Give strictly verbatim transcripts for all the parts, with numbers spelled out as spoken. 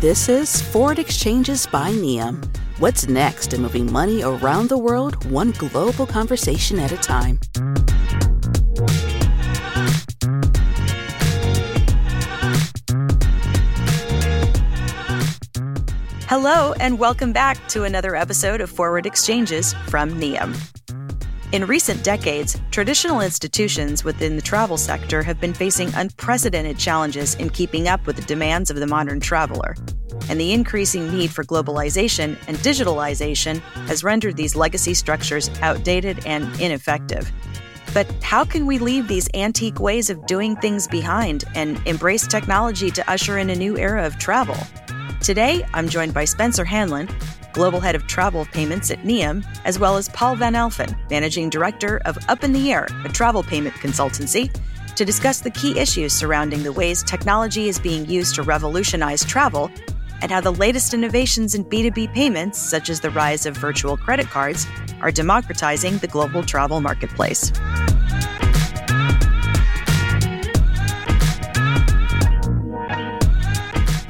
This is Forward Exchanges by Nium. What's next in moving money around the world, one global conversation at a time. Hello, and welcome back to another episode of Forward Exchanges from Nium. In recent decades, traditional institutions within the travel sector have been facing unprecedented challenges in keeping up with the demands of the modern traveler, and the increasing need for globalization and digitalization has rendered these legacy structures outdated and ineffective. But how can we leave these antique ways of doing things behind and embrace technology to usher in a new era of travel? Today, I'm joined by Spencer Hanlon, Global Head of Travel Payments at Nium, as well as Paul Van Alfen, Managing Director of Up in the Air, a travel payment consultancy, to discuss the key issues surrounding the ways technology is being used to revolutionize travel and how the latest innovations in B two B payments, such as the rise of virtual credit cards, are democratizing the global travel marketplace.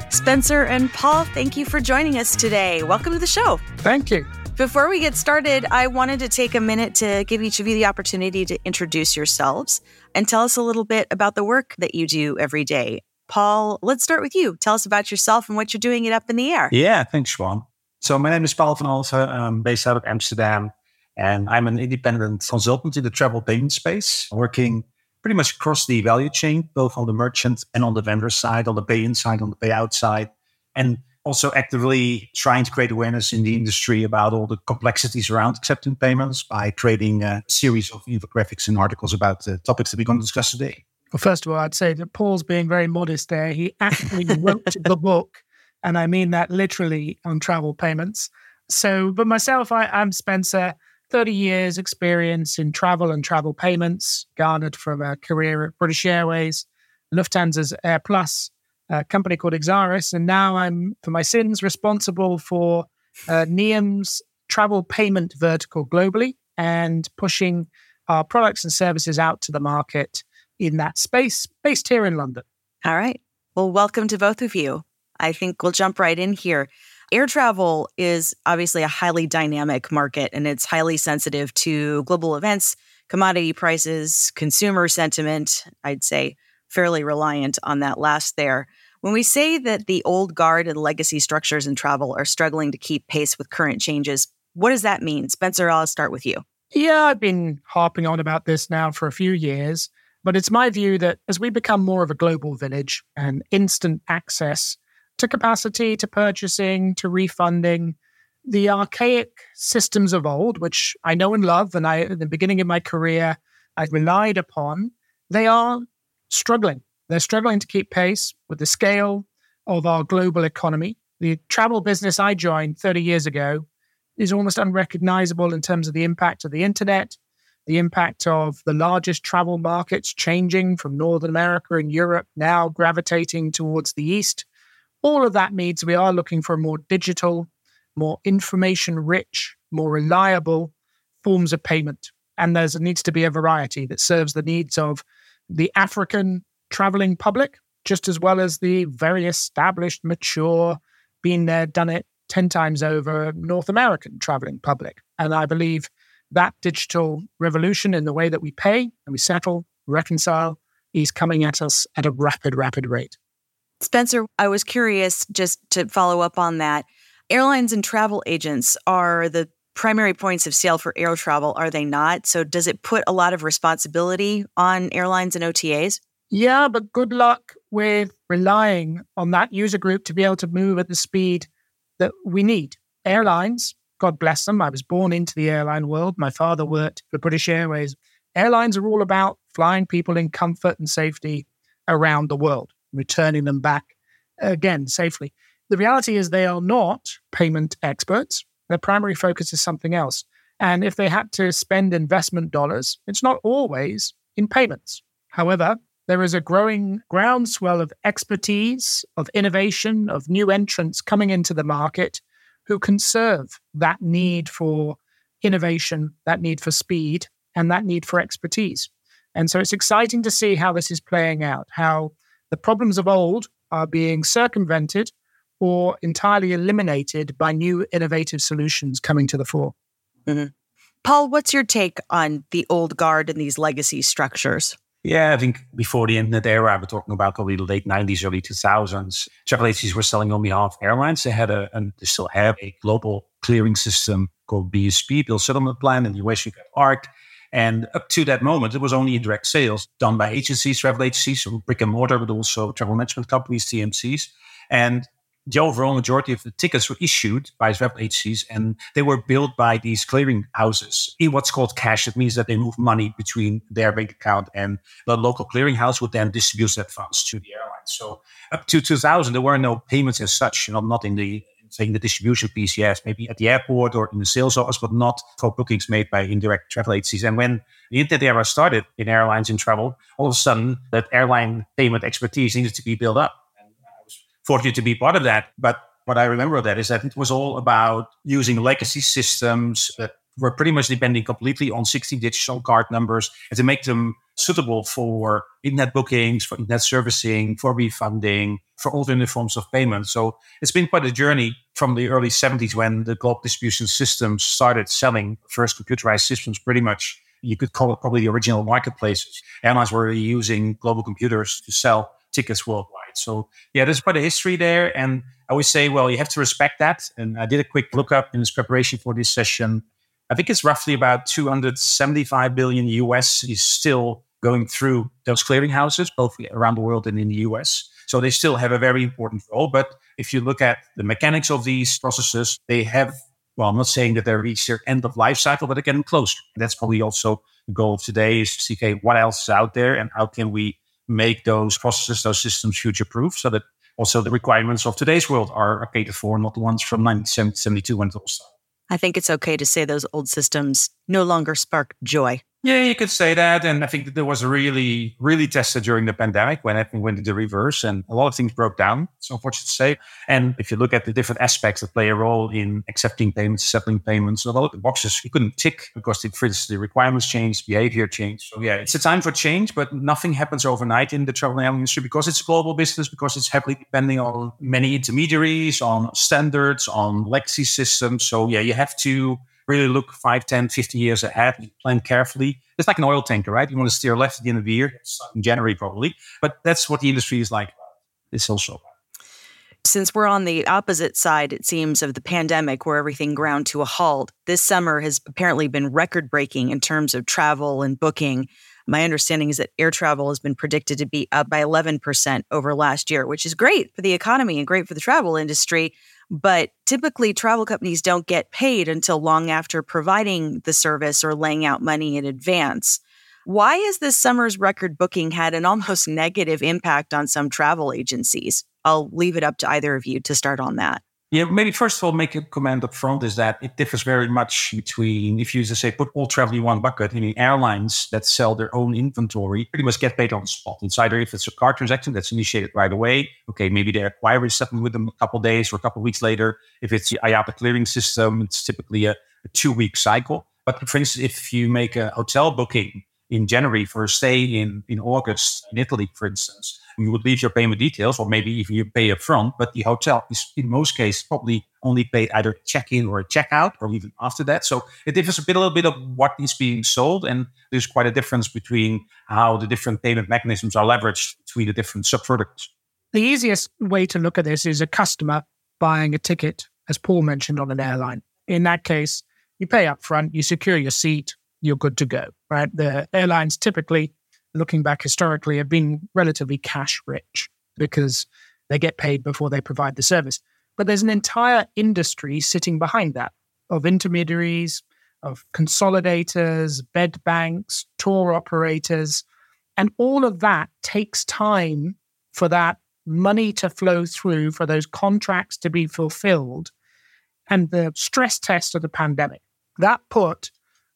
Spencer and Paul, thank you for joining us today. Welcome to the show. Thank you. Before we get started, I wanted to take a minute to give each of you the opportunity to introduce yourselves and tell us a little bit about the work that you do every day. Paul, let's start with you. Tell us about yourself and what you're doing at Up in the Air. Yeah, thanks, Siobhan. So my name is Paul Van Alfen. I'm based out of Amsterdam, and I'm an independent consultant in the travel payment space, working pretty much across the value chain, both on the merchant and on the vendor side, on the pay-in side, on the payout side, and also actively trying to create awareness in the industry about all the complexities around accepting payments by creating a series of infographics and articles about the topics that we're going to discuss today. Well, first of all, I'd say that Paul's being very modest there. He actually wrote the book, and I mean that literally, on travel payments. So, but myself, I, I'm Spencer. thirty years experience in travel and travel payments, garnered from a career at British Airways, Lufthansa's Air Plus, a company called Ixaris. And now I'm, for my sins, responsible for uh, Nium's travel payment vertical globally and pushing our products and services out to the market in that space, based here in London. All right. Well, welcome to both of you. I think we'll jump right in here. Air travel is obviously a highly dynamic market, and it's highly sensitive to global events, commodity prices, consumer sentiment. I'd say fairly reliant on that last there. When we say that the old guard and legacy structures in travel are struggling to keep pace with current changes, what does that mean? Spencer, I'll start with you. Yeah, I've been harping on about this now for a few years, but it's my view that as we become more of a global village and instant access to capacity, to purchasing, to refunding, the archaic systems of old, which I know and love, and I, at the beginning of my career, I relied upon, they are struggling. They're struggling to keep pace with the scale of our global economy. The travel business I joined thirty years ago is almost unrecognizable in terms of the impact of the internet, the impact of the largest travel markets changing from Northern America and Europe, now gravitating towards the East. All of that means we are looking for more digital, more information-rich, more reliable forms of payment. And there needs to be a variety that serves the needs of the African traveling public, just as well as the very established, mature, been there, done it ten times over North American traveling public. And I believe that digital revolution in the way that we pay and we settle, reconcile, is coming at us at a rapid, rapid rate. Spencer, I was curious just to follow up on that. Airlines and travel agents are the primary points of sale for air travel, are they not? So does it put a lot of responsibility on airlines and O T As? Yeah, but good luck with relying on that user group to be able to move at the speed that we need. Airlines, God bless them. I was born into the airline world. My father worked for British Airways. Airlines are all about flying people in comfort and safety around the world, returning them back again safely. The reality is they are not payment experts. Their primary focus is something else. And if they had to spend investment dollars, it's not always in payments. However, there is a growing groundswell of expertise, of innovation, of new entrants coming into the market who can serve that need for innovation, that need for speed, and that need for expertise. And so it's exciting to see how this is playing out, how the problems of old are being circumvented or entirely eliminated by new innovative solutions coming to the fore. Mm-hmm. Paul, what's your take on the old guard and these legacy structures? Yeah, I think before the internet era, we're talking about probably the late nineties, early two thousands, travel agencies were selling on behalf of airlines. They had a, and they still have a global clearing system called B S P, Bill Settlement Plan, in the U S you got A R C. And up to that moment, it was only direct sales done by agencies, travel agencies, so brick and mortar, but also travel management companies, T M Cs. And the overall majority of the tickets were issued by travel agencies, and they were built by these clearing houses in what's called cash. It means that they move money between their bank account, and the local clearing house would then distribute that funds to the airlines. So up to two thousand, there were no payments as such, you know, not in the saying the distribution piece, yes, maybe at the airport or in the sales office, but not for bookings made by indirect travel agencies. And when the internet era started in airlines and travel, all of a sudden that airline payment expertise needed to be built up. And I was fortunate to be part of that. But what I remember of that is that it was all about using legacy systems that were pretty much depending completely on sixteen-digit card numbers, and to make them suitable for internet bookings, for internet servicing, for refunding, for alternative forms of payment. So it's been quite a journey from the early seventies when the global distribution systems started selling first computerized systems. Pretty much, you could call it probably the original marketplaces. Airlines were using global computers to sell tickets worldwide. So yeah, there's quite a history there. And I always say, well, you have to respect that. And I did a quick look up in this preparation for this session. I think it's roughly about two hundred seventy-five billion U S is still going through those clearinghouses, both around the world and in the U S. So they still have a very important role. But if you look at the mechanics of these processes, they have, well, I'm not saying that they reach their end of life cycle, but they're getting closer. That's probably also the goal of today, is to see, okay, what else is out there and how can we make those processes, those systems future-proof, so that also the requirements of today's world are catered for, not the ones from nineteen seventy-two when it all started. I think it's okay to say those old systems no longer spark joy. Yeah, you could say that. And I think that there was really, really tested during the pandemic when everything went into reverse and a lot of things broke down. It's unfortunate to say. And if you look at the different aspects that play a role in accepting payments, settling payments, a lot of the boxes you couldn't tick because, for instance, the requirements changed, behavior changed. So yeah, it's a time for change, but nothing happens overnight in the travel and airline industry because it's a global business, because it's heavily depending on many intermediaries, on standards, on legacy systems. So yeah, you have to really look five, ten, fifty years ahead, plan carefully. It's like an oil tanker, right? You want to steer left at the end of the year, in January probably. But that's what the industry is like. It's also. Since we're on the opposite side, it seems, of the pandemic where everything ground to a halt, this summer has apparently been record-breaking in terms of travel and booking. My understanding is that air travel has been predicted to be up by eleven percent over last year, which is great for the economy and great for the travel industry. But typically, travel companies don't get paid until long after providing the service or laying out money in advance. Why has this summer's record booking had an almost negative impact on some travel agencies? I'll leave it up to either of you to start on that. Yeah, maybe first of all, make a comment up front is that it differs very much between, if you just say, put all travel in one bucket, I mean, airlines that sell their own inventory pretty much get paid on the spot. It's either if it's a card transaction that's initiated right away, okay, maybe the acquirer is settling with them a couple of days or a couple of weeks later. If it's the I A T A clearing system, it's typically a, a two-week cycle. But for instance, if you make a hotel booking in January for a stay in, in August in Italy, for instance, you would leave your payment details, or maybe even you pay up front, but the hotel is in most cases probably only paid either check-in or a check-out, or even after that. So it differs a bit, a little bit of what is being sold, and there's quite a difference between how the different payment mechanisms are leveraged between the different sub-verticals. The easiest way to look at this is a customer buying a ticket, as Paul mentioned, on an airline. In that case, you pay up front, you secure your seat, you're good to go, right? The airlines typically, looking back historically, have been relatively cash rich because they get paid before they provide the service. But there's an entire industry sitting behind that, of intermediaries, of consolidators, bed banks, tour operators. And all of that takes time for that money to flow through, for those contracts to be fulfilled. And the stress test of the pandemic, that put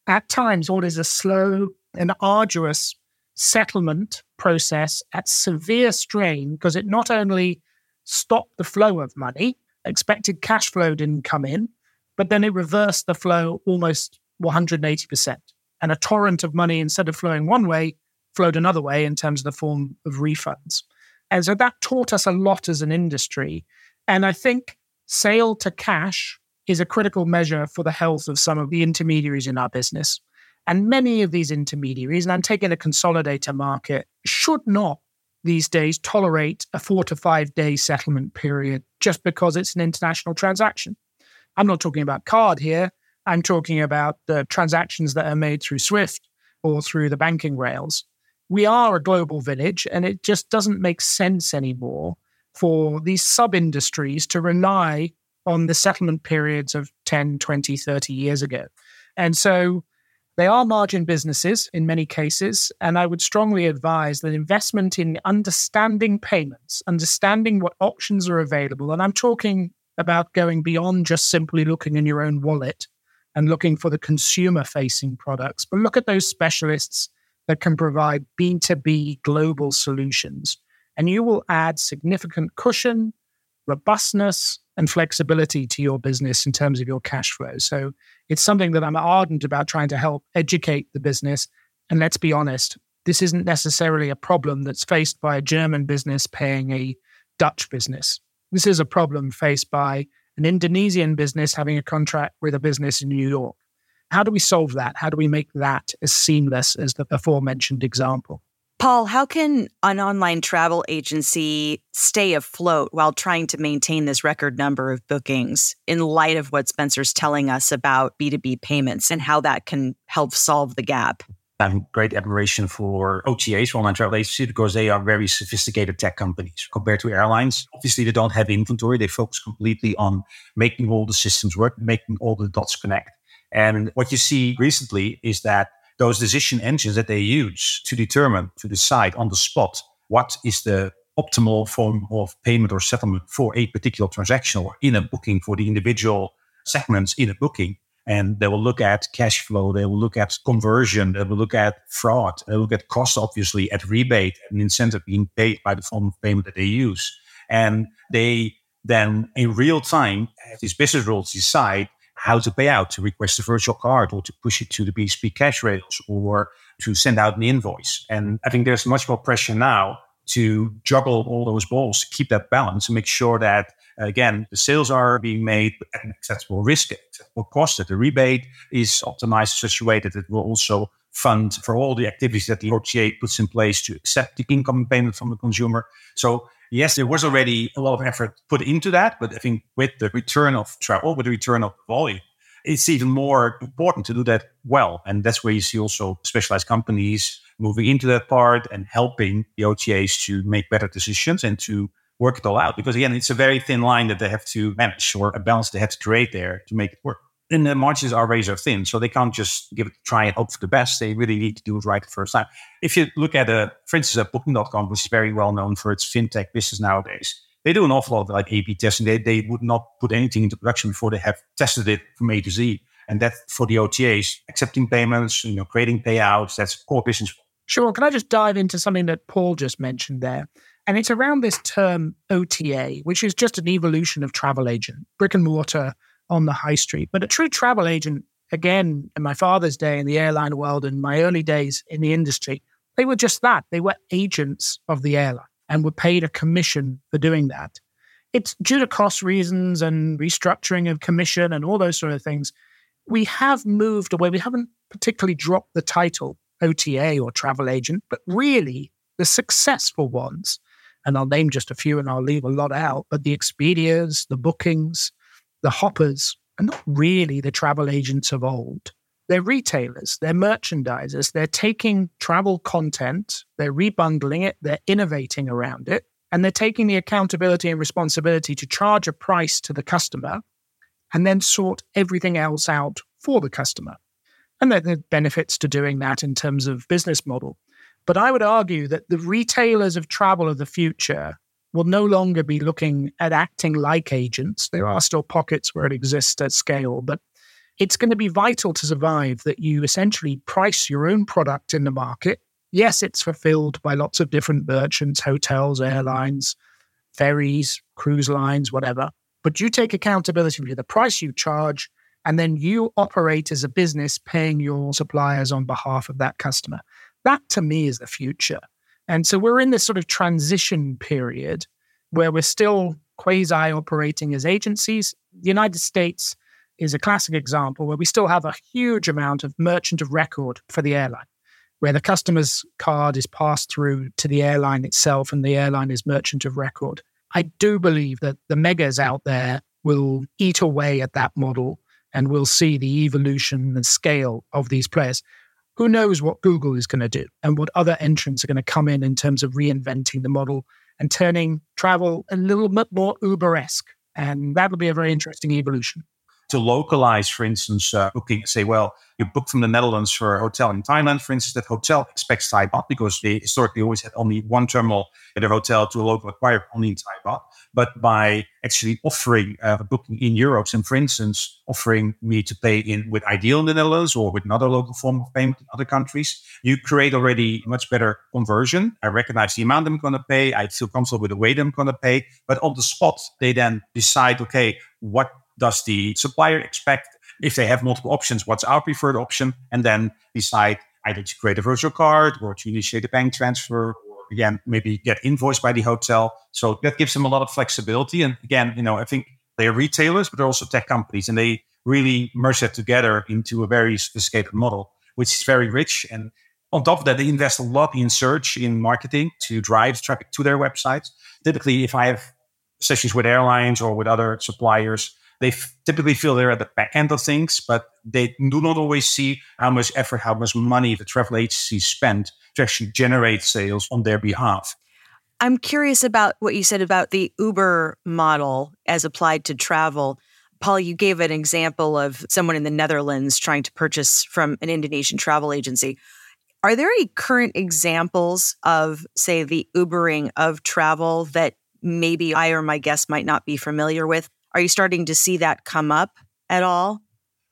at times what is a slow and arduous settlement process at severe strain, because it not only stopped the flow of money, expected cash flow didn't come in, but then it reversed the flow almost one hundred eighty percent. And a torrent of money, instead of flowing one way, flowed another way in terms of the form of refunds. And so that taught us a lot as an industry. And I think sale to cash is a critical measure for the health of some of the intermediaries in our business. And many of these intermediaries, and I'm taking a consolidator market, should not these days tolerate a four to five day settlement period just because it's an international transaction. I'm not talking about card here. I'm talking about the transactions that are made through SWIFT or through the banking rails. We are a global village, and it just doesn't make sense anymore for these sub-industries to rely on the settlement periods of ten, twenty, thirty years ago. And so they are margin businesses in many cases, and I would strongly advise that investment in understanding payments, understanding what options are available, and I'm talking about going beyond just simply looking in your own wallet and looking for the consumer-facing products, but look at those specialists that can provide B to B global solutions, and you will add significant cushion, robustness, and flexibility to your business in terms of your cash flow. So it's something that I'm ardent about trying to help educate the business. And let's be honest, this isn't necessarily a problem that's faced by a German business paying a Dutch business. This is a problem faced by an Indonesian business having a contract with a business in New York. How do we solve that? How do we make that as seamless as the aforementioned example? Paul, how can an online travel agency stay afloat while trying to maintain this record number of bookings in light of what Spencer's telling us about B to B payments and how that can help solve the gap? I have great admiration for O T As, online travel agencies, because they are very sophisticated tech companies compared to airlines. Obviously, they don't have inventory. They focus completely on making all the systems work, making all the dots connect. And what you see recently is that those decision engines that they use to determine, to decide on the spot, what is the optimal form of payment or settlement for a particular transaction or in a booking for the individual segments in a booking. And they will look at cash flow, they will look at conversion, they will look at fraud, they will look at cost, obviously, at rebate and incentive being paid by the form of payment that they use. And they then, in real time, have these business rules decide how to pay out, to request a virtual card or to push it to the B two B cash rails or to send out an invoice. And I think there's much more pressure now to juggle all those balls, to keep that balance and make sure that, again, the sales are being made at an acceptable risk, acceptable cost, that the rebate is optimized in such a way that it will also fund for all the activities that the O T A puts in place to accept the income payment from the consumer. So yes, there was already a lot of effort put into that, but I think with the return of travel, with the return of volume, it's even more important to do that well. And that's where you see also specialized companies moving into that part and helping the O T As to make better decisions and to work it all out. Because again, it's a very thin line that they have to manage, or a balance they have to create there to make it work. And the margins are razor thin, so they can't just give it a try and hope for the best. They really need to do it right the first time. If you look at, a, for instance, at Booking dot com, which is very well known for its fintech business nowadays, they do an awful lot of like A B testing. They, they would not put anything into production before they have tested it from A to Z. And that's for the O T As, accepting payments, you know, creating payouts, that's core business. Sure. Can I just dive into something that Paul just mentioned there? And it's around this term O T A, which is just an evolution of travel agent, brick and mortar on the high street. But a true travel agent, again, in my father's day in the airline world and my early days in the industry, they were just that. They were agents of the airline and were paid a commission for doing that. It's due to cost reasons and restructuring of commission and all those sort of things. We have moved away. We haven't particularly dropped the title O T A or travel agent, but really the successful ones, and I'll name just a few and I'll leave a lot out, but the Expedias, the Bookings, the Hoppers are not really the travel agents of old. They're retailers, they're merchandisers, they're taking travel content, they're rebundling it, they're innovating around it, and they're taking the accountability and responsibility to charge a price to the customer and then sort everything else out for the customer. And there are benefits to doing that in terms of business model. But I would argue that the retailers of travel of the future will no longer be looking at acting like agents. There are still pockets where it exists at scale, but it's going to be vital to survive that you essentially price your own product in the market. Yes, it's fulfilled by lots of different merchants, hotels, airlines, ferries, cruise lines, whatever. But you take accountability for the price you charge, and then you operate as a business paying your suppliers on behalf of that customer. That, to me, is the future. And so we're in this sort of transition period where we're still quasi-operating as agencies. The United States is a classic example where we still have a huge amount of merchant of record for the airline, where the customer's card is passed through to the airline itself and the airline is merchant of record. I do believe that the megas out there will eat away at that model and we'll see the evolution and scale of these players. Who knows what Google is going to do and what other entrants are going to come in in terms of reinventing the model and turning travel a little bit more Uber-esque. And that'll be a very interesting evolution. To localize, for instance, uh, booking, say, well, you book from the Netherlands for a hotel in Thailand, for instance, that hotel expects Thai baht because they historically always had only one terminal at their hotel to a local acquirer, only in Thai baht. But by actually offering uh, booking in euros and, for instance, offering me to pay in with Ideal in the Netherlands or with another local form of payment in other countries, you create already much better conversion. I recognize the amount I'm going to pay. I feel comfortable with the way that I'm going to pay. But on the spot, they then decide, okay, what does the supplier expect? If they have multiple options, what's our preferred option? And then decide either to create a virtual card or to initiate a bank transfer, or again, maybe get invoiced by the hotel. So that gives them a lot of flexibility. And again, you know, I think they're retailers, but they're also tech companies. And they really merge that together into a very sophisticated model, which is very rich. And on top of that, they invest a lot in search, in marketing to drive traffic to their websites. Typically, if I have sessions with airlines or with other suppliers, they f- typically feel they're at the back end of things, but they do not always see how much effort, how much money the travel agencies spend to actually generate sales on their behalf. I'm curious about what you said about the Uber model as applied to travel. Paul, you gave an example of someone in the Netherlands trying to purchase from an Indonesian travel agency. Are there any current examples of, say, the Ubering of travel that maybe I or my guests might not be familiar with? Are you starting to see that come up at all?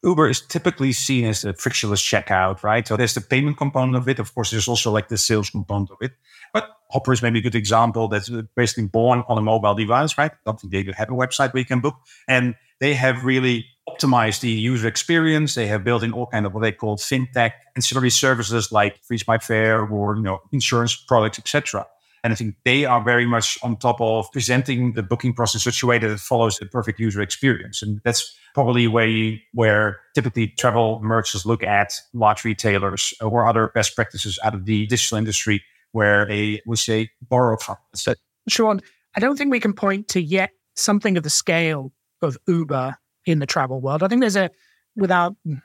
Uber is typically seen as a frictionless checkout, right? So there's the payment component of it. Of course, there's also like the sales component of it. But Hopper is maybe a good example that's basically born on a mobile device, right? Something they have a website where you can book. And they have really optimized the user experience. They have built in all kinds of what they call fintech ancillary services like Freeze My Fare or, you know, insurance products, et cetera. And I think they are very much on top of presenting the booking process in such a way that it follows the perfect user experience. And that's probably where, you, where typically travel merchants look at large retailers or other best practices out of the digital industry where they would say borrow from. So, Siobhan, I don't think we can point to yet something of the scale of Uber in the travel world. I think there's a, without, I'm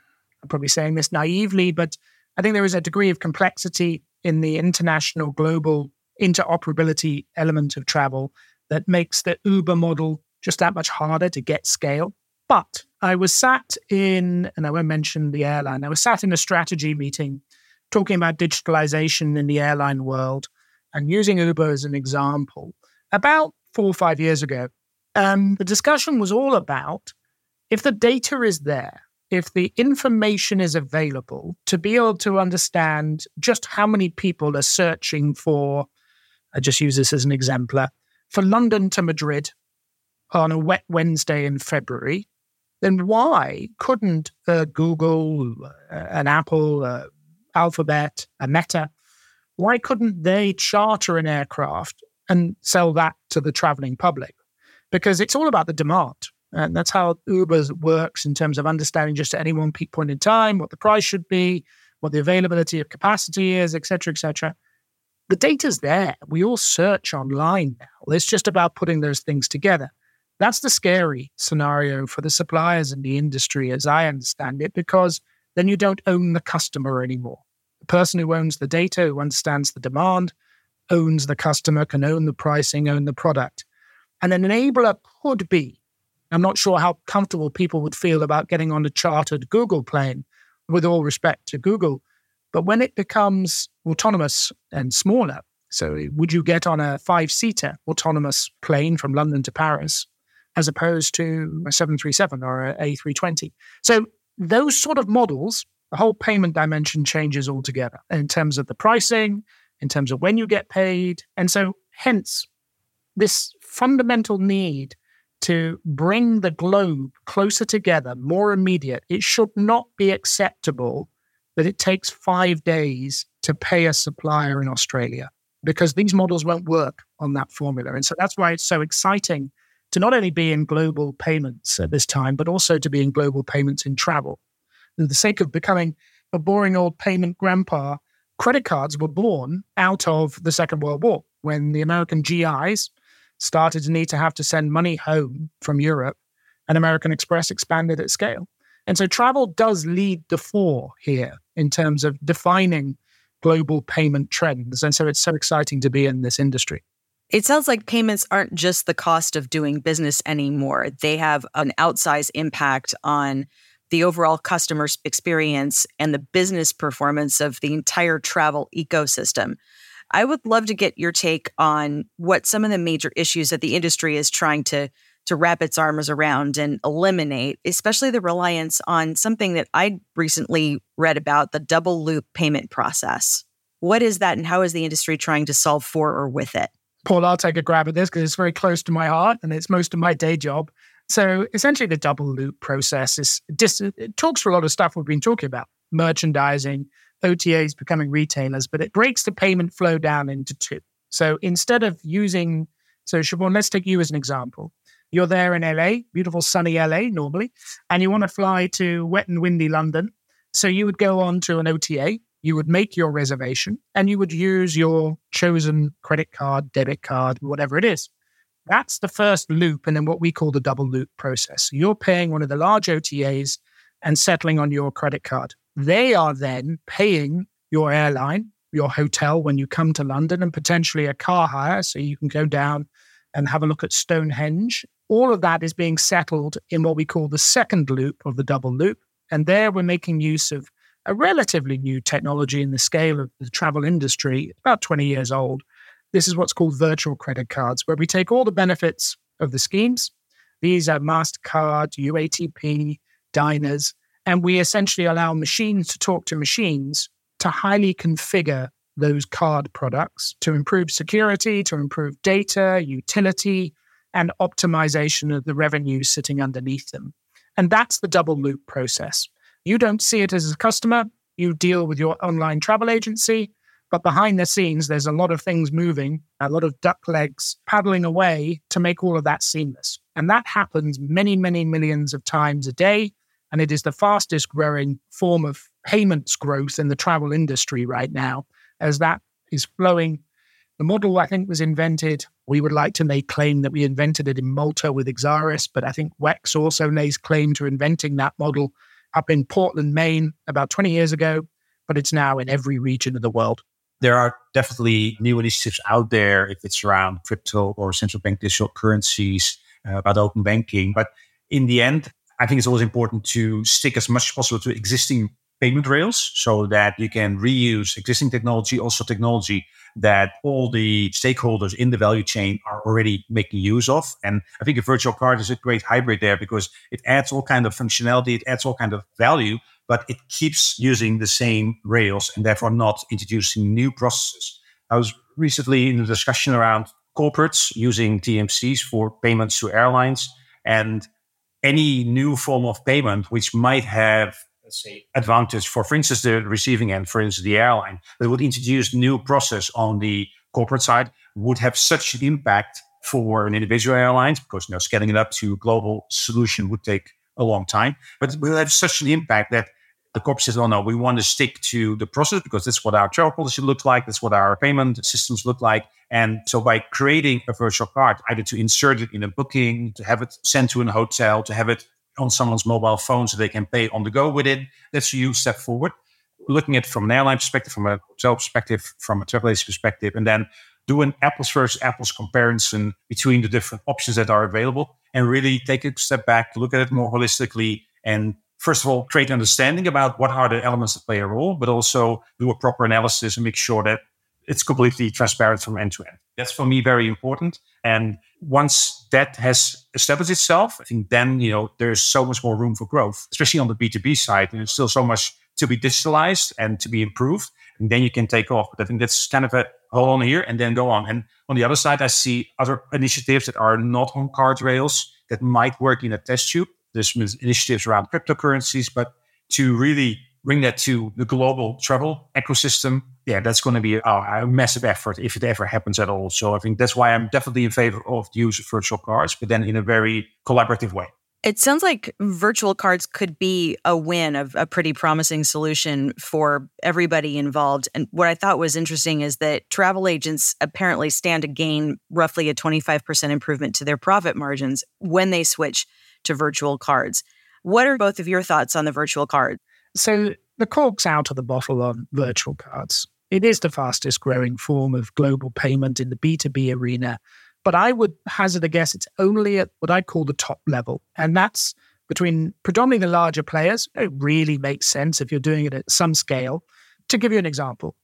probably saying this naively, but I think there is a degree of complexity in the international global interoperability element of travel that makes the Uber model just that much harder to get scale. But I was sat in, and I won't mention the airline, I was sat in a strategy meeting talking about digitalization in the airline world and using Uber as an example about four or five years ago. And the discussion was all about if the data is there, if the information is available, to be able to understand just how many people are searching for, I just use this as an exemplar, for London to Madrid on a wet Wednesday in February, then why couldn't uh, Google, uh, an Apple, uh, Alphabet, a Meta, why couldn't they charter an aircraft and sell that to the traveling public? Because it's all about the demand. And that's how Uber works in terms of understanding just at any one peak point in time, what the price should be, what the availability of capacity is, et cetera, et cetera. The data's there. We all search online now. It's just about putting those things together. That's the scary scenario for the suppliers in the industry, as I understand it, because then you don't own the customer anymore. The person who owns the data, who understands the demand, owns the customer, can own the pricing, own the product. And an enabler could be, I'm not sure how comfortable people would feel about getting on a chartered Google plane, with all respect to Google, but when it becomes autonomous and smaller, so would you get on a five-seater autonomous plane from London to Paris as opposed to a seven thirty-seven or an A three twenty? So those sort of models, the whole payment dimension changes altogether in terms of the pricing, in terms of when you get paid. And so hence this fundamental need to bring the globe closer together, more immediate. It should not be acceptable that it takes five days to pay a supplier in Australia because these models won't work on that formula. And so that's why it's so exciting to not only be in global payments at this time, but also to be in global payments in travel. For the sake of becoming a boring old payment grandpa, credit cards were born out of the Second World War, when the American G Is started to need to have to send money home from Europe, and American Express expanded at scale. And so travel does lead the fore here in terms of defining global payment trends. And so it's so exciting to be in this industry. It sounds like payments aren't just the cost of doing business anymore. They have an outsized impact on the overall customer experience and the business performance of the entire travel ecosystem. I would love to get your take on what some of the major issues that the industry is trying to, to wrap its arms around and eliminate, especially the reliance on something that I recently read about, the double loop payment process. What is that and how is the industry trying to solve for or with it? Paul, I'll take a grab at this because it's very close to my heart and it's most of my day job. So essentially the double loop process is dis- it talks for a lot of stuff we've been talking about, merchandising, O T As becoming retailers, but it breaks the payment flow down into two. So instead of using, so Siobhan, let's take you as an example. You're there in L A, beautiful sunny L A normally, and you want to fly to wet and windy London. So you would go on to an O T A, you would make your reservation, and you would use your chosen credit card, debit card, whatever it is. That's the first loop, and then what we call the double loop process. You're paying one of the large O T As and settling on your credit card. They are then paying your airline, your hotel when you come to London, and potentially a car hire, so you can go down and have a look at Stonehenge. All of that is being settled in what we call the second loop of the double loop. And there we're making use of a relatively new technology in the scale of the travel industry, about twenty years old. This is what's called virtual credit cards, where we take all the benefits of the schemes. These are MasterCard, U A T P, Diners, and we essentially allow machines to talk to machines to highly configure those card products to improve security, to improve data, utility, and optimization of the revenue sitting underneath them. And that's the double loop process. You don't see it as a customer. You deal with your online travel agency. But behind the scenes, there's a lot of things moving, a lot of duck legs paddling away to make all of that seamless. And that happens many, many millions of times a day. And it is the fastest growing form of payments growth in the travel industry right now, as that is flowing. The model, I think, was invented. We would like to lay claim that we invented it in Malta with Ixaris, but I think WEX also lays claim to inventing that model up in Portland, Maine, about twenty years ago. But it's now in every region of the world. There are definitely new initiatives out there if it's around crypto or central bank digital currencies, uh, about open banking. But in the end, I think it's always important to stick as much as possible to existing payment rails so that you can reuse existing technology, also technology that all the stakeholders in the value chain are already making use of. And I think a virtual card is a great hybrid there because it adds all kind of functionality, it adds all kind of value, but it keeps using the same rails and therefore not introducing new processes. I was recently in a discussion around corporates using T M Cs for payments to airlines, and any new form of payment which might have, let's say, advantage for, for instance, the receiving end, for instance, the airline, that would introduce new process on the corporate side would have such an impact for an individual airline, because you know, scaling it up to a global solution would take a long time, but it will have such an impact that the corporate says, oh no, we want to stick to the process because that's what our travel policy looks like, that's what our payment systems look like. And so by creating a virtual card, either to insert it in a booking, to have it sent to a hotel, to have it on someone's mobile phone so they can pay on the go with it. That's a huge step forward. Looking at it from an airline perspective, from a hotel perspective, from a travel agency perspective, and then do an apples versus apples comparison between the different options that are available and really take a step back, look at it more holistically, and first of all, create understanding about what are the elements that play a role, but also do a proper analysis and make sure that it's completely transparent from end to end. That's for me very important. And once that has established itself, I think then, you know, there's so much more room for growth, especially on the B two B side. And there's still so much to be digitalized and to be improved. And then you can take off. But I think that's kind of a hold on here and then go on. And on the other side, I see other initiatives that are not on card rails that might work in a test tube. There's initiatives around cryptocurrencies, but to really bring that to the global travel ecosystem, yeah, that's going to be a, a massive effort if it ever happens at all. So I think that's why I'm definitely in favor of the use of virtual cards, but then in a very collaborative way. It sounds like virtual cards could be a win of a pretty promising solution for everybody involved. And what I thought was interesting is that travel agents apparently stand to gain roughly a twenty-five percent improvement to their profit margins when they switch to virtual cards. What are both of your thoughts on the virtual card? So the cork's out of the bottle on virtual cards. It is the fastest growing form of global payment in the B two B arena. But I would hazard a guess it's only at what I call the top level. And that's between predominantly the larger players. It really makes sense if you're doing it at some scale. To give you an example,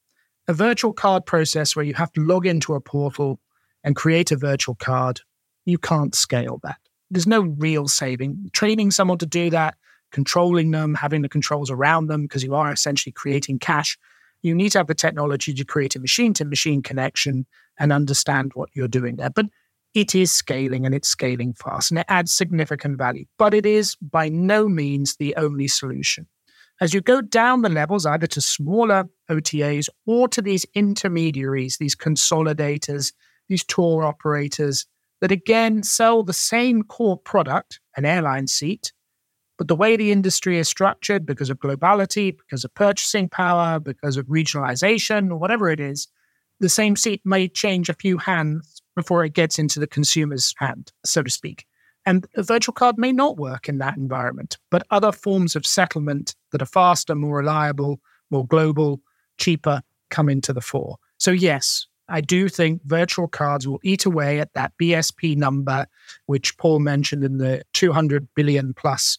a virtual card process where you have to log into a portal and create a virtual card, you can't scale that. There's no real saving. Training someone to do that, controlling them, having the controls around them, because you are essentially creating cash. You need to have the technology to create a machine-to-machine connection and understand what you're doing there. But it is scaling, and it's scaling fast, and it adds significant value. But it is by no means the only solution. As you go down the levels, either to smaller O T As or to these intermediaries, these consolidators, these tour operators that, again, sell the same core product, an airline seat, but the way the industry is structured, because of globality, because of purchasing power, because of regionalization, or whatever it is, the same seat may change a few hands before it gets into the consumer's hand, so to speak. And a virtual card may not work in that environment, but other forms of settlement that are faster, more reliable, more global, cheaper, come into the fore. So yes, I do think virtual cards will eat away at that B S P number, which Paul mentioned in the two hundred billion plus.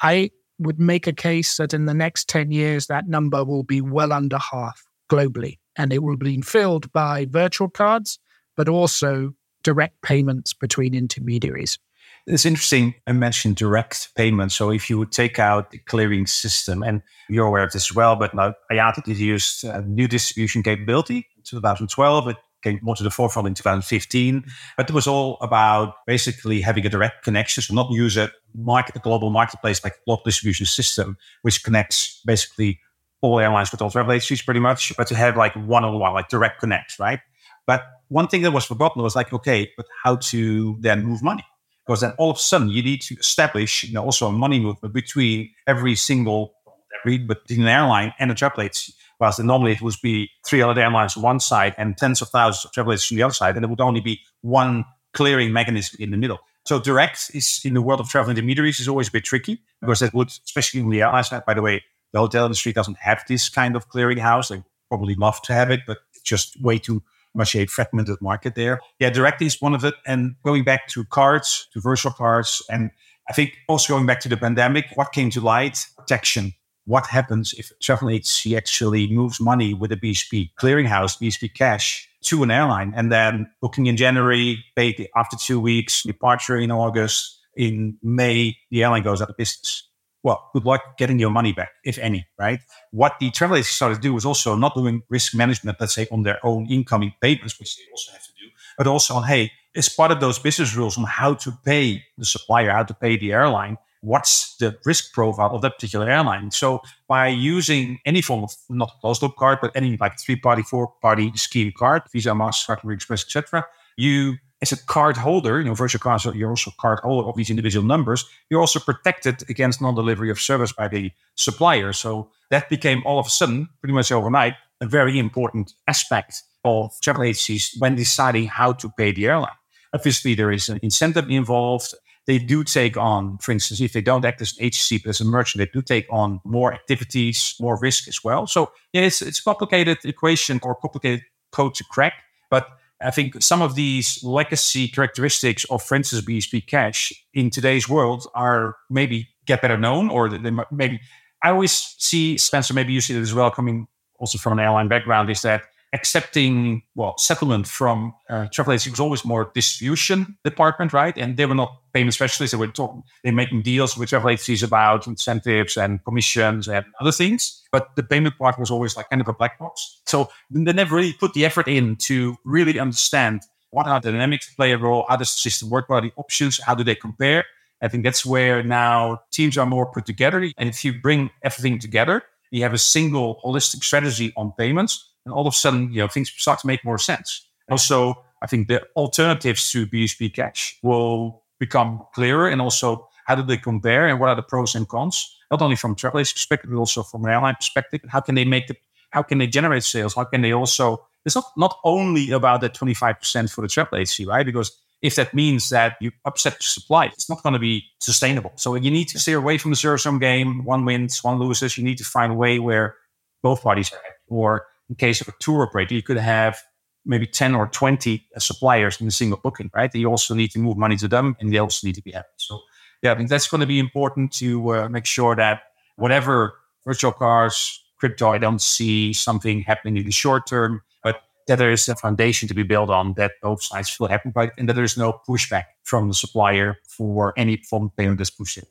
I would make a case that in the next ten years, that number will be well under half globally, and it will be filled by virtual cards, but also direct payments between intermediaries. It's interesting, I mentioned direct payments. So if you would take out the clearing system, and you're aware of this as well, but now I A T A used a new distribution capability in two thousand twelve. It came more to the forefront in two thousand fifteen, but it was all about basically having a direct connection, so not use a market, a global marketplace like a global distribution system, which connects basically all airlines with all travel agencies pretty much, but to have like one-on-one, like direct connect, right? But one thing that was forgotten was like, okay, but how to then move money? Because then all of a sudden you need to establish, you know, also a money movement between every single, every, but between an airline and a travel agency. Whilst normally it would be three hundred airlines on one side and tens of thousands of travel agents on the other side, and it would only be one clearing mechanism in the middle. So direct is, in the world of travel intermediaries, is always a bit tricky, because that would, especially on the airline side, by the way, the hotel industry doesn't have this kind of clearing house. They probably love to have it, but it's just way too much a fragmented market there. Yeah, direct is one of it. And going back to cards, to virtual cards, and I think also going back to the pandemic, what came to light? Protection. What happens if a travel agency actually moves money with a B S P clearinghouse, B S P cash, to an airline, and then booking in January, paid after two weeks, departure in August, in May, the airline goes out of business. Well, good luck getting your money back, if any, right? What the travel agency started to do was also not doing risk management, let's say, on their own incoming payments, which they also have to do, but also on, hey, as part of those business rules on how to pay the supplier, how to pay the airline, what's the risk profile of that particular airline? So by using any form of, not a closed-loop card, but any like three-party, four-party scheme card, Visa, MasterCard, American Express, et cetera, you, as a card holder, you know, virtual cards, you're also a card holder of these individual numbers, you're also protected against non-delivery of service by the supplier. So that became all of a sudden, pretty much overnight, a very important aspect of travel agencies when deciding how to pay the airline. Obviously, there is an incentive involved. They do take on, for instance, if they don't act as an agency, but as a merchant, they do take on more activities, more risk as well. So yeah, it's, it's a complicated equation or complicated code to crack. But I think some of these legacy characteristics of, for instance, B S P cash in today's world are maybe get better known, or they maybe, I always see, Spencer, maybe you see that as well, coming also from an airline background, is that accepting, well, settlement from uh, travel agency was always more distribution department, right? And they were not payment specialists. They were talking, they were making deals with travel agencies about incentives and commissions and other things. But the payment part was always like kind of a black box. So they never really put the effort in to really understand what are the dynamics play a role, how does the system work, what are the options, how do they compare? I think that's where now teams are more put together. And if you bring everything together, you have a single holistic strategy on payments, and all of a sudden, you know, things start to make more sense. Also, I think the alternatives to B S P cash will become clearer, and also how do they compare and what are the pros and cons, not only from travelers' perspective, but also from an airline perspective. How can they make the, how can they generate sales? How can they also, it's not, not only about that twenty-five percent for the travel agency, right? Because if that means that you upset the supply, it's not going to be sustainable. So you need to stay away from the zero-sum game. One wins, one loses. You need to find a way where both parties are happy. Or in case of a tour operator, you could have maybe ten or twenty suppliers in a single booking, right? You also need to move money to them, and they also need to be happy. So yeah, I think that's going to be important to uh, make sure that whatever virtual cards, crypto, I don't see something happening in the short term, but that there is a foundation to be built on that both sides feel happy by, and that there is no pushback from the supplier for any form of payment that's pushed in.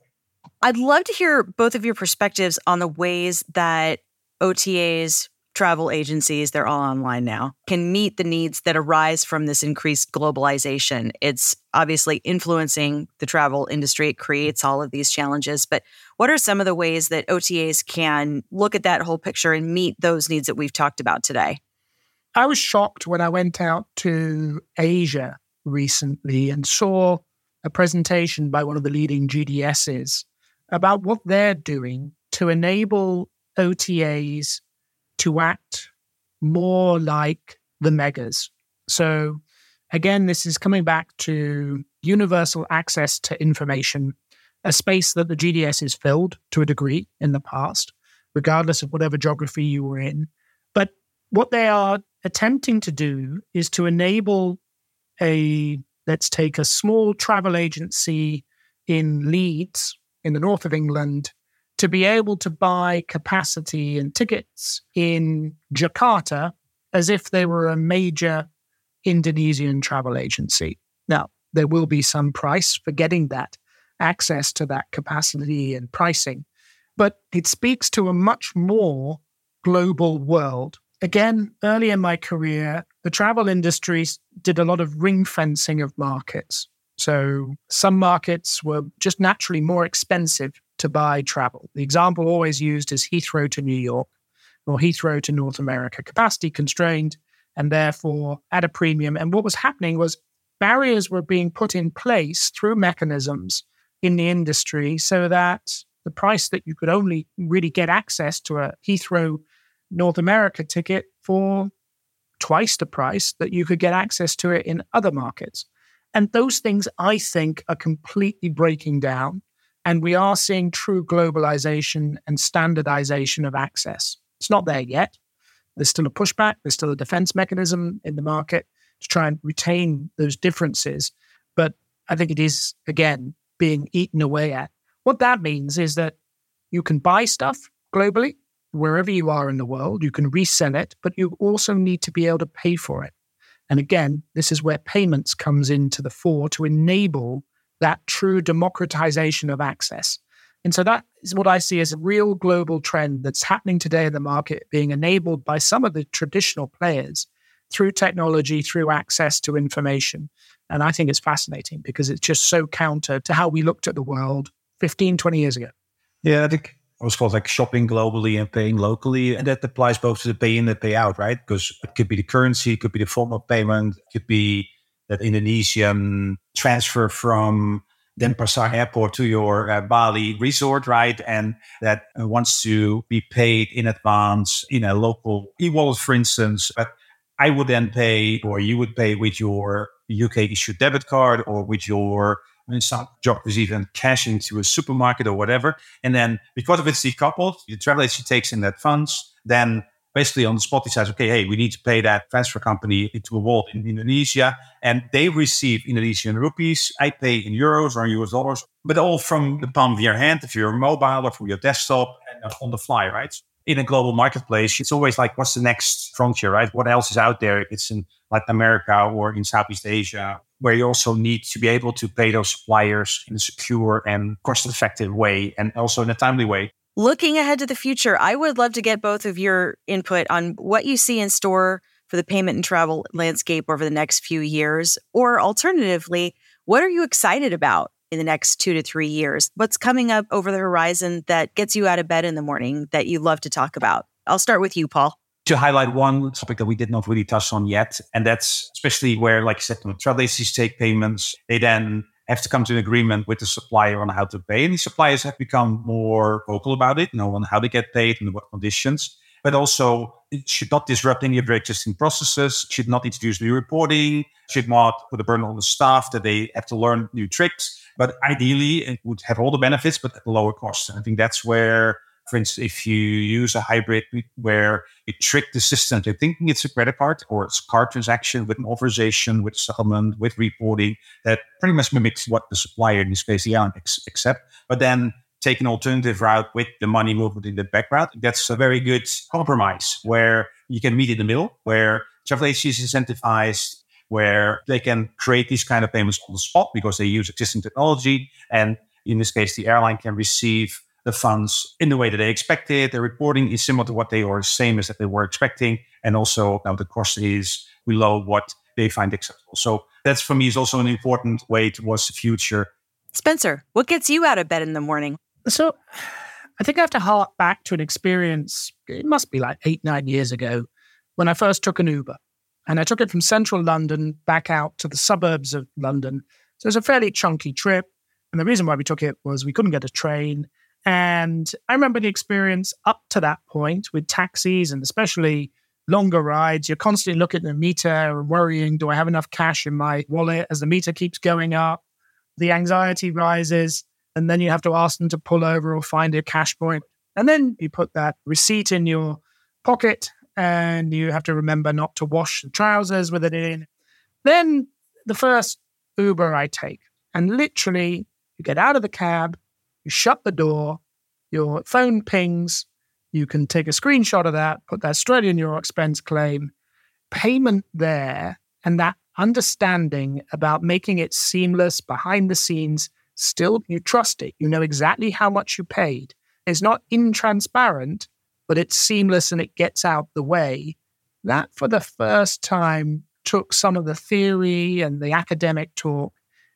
I'd love to hear both of your perspectives on the ways that O T As, travel agencies, they're all online now, can meet the needs that arise from this increased globalization. It's obviously influencing the travel industry. It creates all of these challenges. But what are some of the ways that O T As can look at that whole picture and meet those needs that we've talked about today? I was shocked when I went out to Asia recently and saw a presentation by one of the leading G D Ss about what they're doing to enable O T As to act more like the megas. So again, this is coming back to universal access to information, a space that the G D S has filled to a degree in the past, regardless of whatever geography you were in. But what they are attempting to do is to enable a, let's take a small travel agency in Leeds, in the north of England, to be able to buy capacity and tickets in Jakarta as if they were a major Indonesian travel agency. Now, there will be some price for getting that access to that capacity and pricing, but it speaks to a much more global world. Again, early in my career, the travel industry did a lot of ring fencing of markets. So some markets were just naturally more expensive to buy travel. The example always used is Heathrow to New York or Heathrow to North America, capacity constrained and therefore at a premium. And what was happening was barriers were being put in place through mechanisms in the industry so that the price that you could only really get access to a Heathrow North America ticket for twice the price that you could get access to it in other markets. And those things, I think, are completely breaking down. And we are seeing true globalization and standardization of access. It's not there yet. There's still a pushback. There's still a defense mechanism in the market to try and retain those differences. But I think it is, again, being eaten away at. What that means is that you can buy stuff globally, wherever you are in the world. You can resell it, but you also need to be able to pay for it. And again, this is where payments comes into the fore to enable that true democratization of access. And so that is what I see as a real global trend that's happening today in the market, being enabled by some of the traditional players through technology, through access to information. And I think it's fascinating because it's just so counter to how we looked at the world fifteen, twenty years ago. Yeah, I think it was called like shopping globally and paying locally. And that applies both to the pay in and the pay out, right? Because it could be the currency, it could be the form of payment, it could be that Indonesian transfer from Denpasar Airport to your uh, Bali resort, right? And that uh, wants to be paid in advance in a local e-wallet, for instance. But I would then pay, or you would pay with your U K-issued debit card or with your, in some geographies, even cash into a supermarket or whatever. And then because of it's decoupled, the travel agency takes in that funds, then basically on the spot, he says, okay, hey, we need to pay that transfer company into a wallet in Indonesia. And they receive Indonesian rupees. I pay in euros or in U S dollars, but all from the palm of your hand, if you're mobile or from your desktop and on the fly, right? In a global marketplace, it's always like, what's the next frontier, right? What else is out there? If it's in Latin America or in Southeast Asia, where you also need to be able to pay those suppliers in a secure and cost-effective way and also in a timely way. Looking ahead to the future, I would love to get both of your input on what you see in store for the payment and travel landscape over the next few years, or alternatively, what are you excited about in the next two to three years? What's coming up over the horizon that gets you out of bed in the morning that you love to talk about? I'll start with you, Paul. To highlight one topic that we did not really touch on yet, and that's especially where, like you said, when travel agencies take payments, they then have to come to an agreement with the supplier on how to pay. And the suppliers have become more vocal about it, you know, on how they get paid and what conditions. But also, it should not disrupt any of their existing processes, should not introduce new reporting, should not put a burden on the staff that they have to learn new tricks. But ideally, it would have all the benefits, but at a lower cost. And I think that's where, for instance, if you use a hybrid where you trick the system to thinking it's a credit card or it's a card transaction with an authorization, with settlement, with reporting, that pretty much mimics what the supplier in this case, the airline, accept. But then take an alternative route with the money movement in the background. That's a very good compromise where you can meet in the middle, where travel agencies is incentivized, where they can create these kind of payments on the spot because they use existing technology. And in this case, the airline can receive the funds in the way that they expected. The reporting is similar to what they are, same as that they were expecting. And also now the cost is below what they find acceptable. So that's, for me, is also an important way towards the future. Spencer, what gets you out of bed in the morning? So I think I have to hark back to an experience, it must be like eight, nine years ago, when I first took an Uber. And I took it from central London back out to the suburbs of London. So it was a fairly chunky trip. And the reason why we took it was we couldn't get a train. And I remember the experience up to that point with taxis and especially longer rides. You're constantly looking at the meter and worrying, do I have enough cash in my wallet? As the meter keeps going up, the anxiety rises. And then you have to ask them to pull over or find a cash point. And then you put that receipt in your pocket and you have to remember not to wash the trousers with it in. Then the first Uber I take, and literally you get out of the cab, you shut the door, your phone pings, you can take a screenshot of that, put that straight in your expense claim, payment there, and that understanding about making it seamless behind the scenes. Still, you trust it. You know exactly how much you paid. It's not intransparent, but it's seamless and it gets out the way. That, for the first time, took some of the theory and the academic talk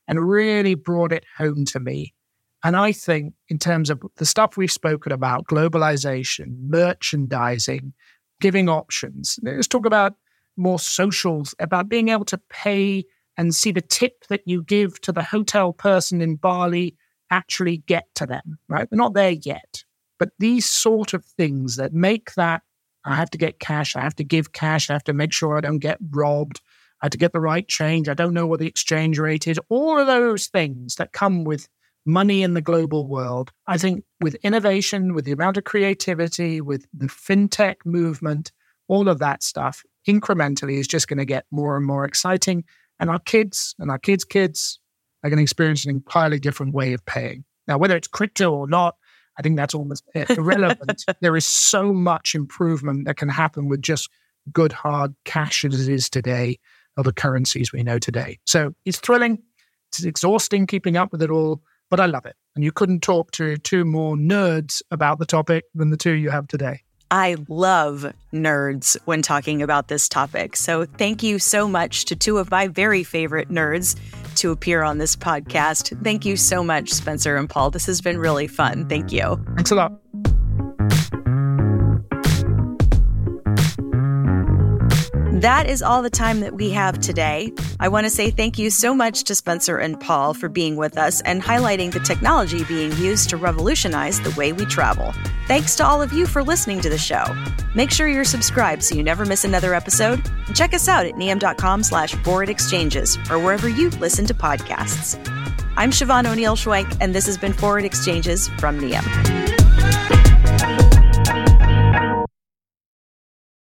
and really brought it home to me. And I think in terms of the stuff we've spoken about, globalization, merchandising, giving options, let's talk about more socials, about being able to pay and see the tip that you give to the hotel person in Bali actually get to them, right? We're not there yet. But these sort of things that make that, I have to get cash, I have to give cash, I have to make sure I don't get robbed, I have to get the right change, I don't know what the exchange rate is, all of those things that come with money in the global world. I think with innovation, with the amount of creativity, with the fintech movement, all of that stuff incrementally is just going to get more and more exciting. And our kids and our kids' kids are going to experience an entirely different way of paying. Now, whether it's crypto or not, I think that's almost irrelevant. There is so much improvement that can happen with just good, hard cash as it is today, or the currencies we know today. So it's thrilling. It's exhausting keeping up with it all, but I love it. And you couldn't talk to two more nerds about the topic than the two you have today. I love nerds when talking about this topic. So thank you so much to two of my very favorite nerds to appear on this podcast. Thank you so much, Spencer and Paul. This has been really fun. Thank you. Thanks a lot. That is all the time that we have today. I want to say thank you so much to Spencer and Paul for being with us and highlighting the technology being used to revolutionize the way we travel. Thanks to all of you for listening to the show. Make sure you're subscribed so you never miss another episode. And check us out at nium.com slash forward exchanges or wherever you listen to podcasts. I'm Siobhan O'Neill-Schwenk, and this has been Forward Exchanges from Nium.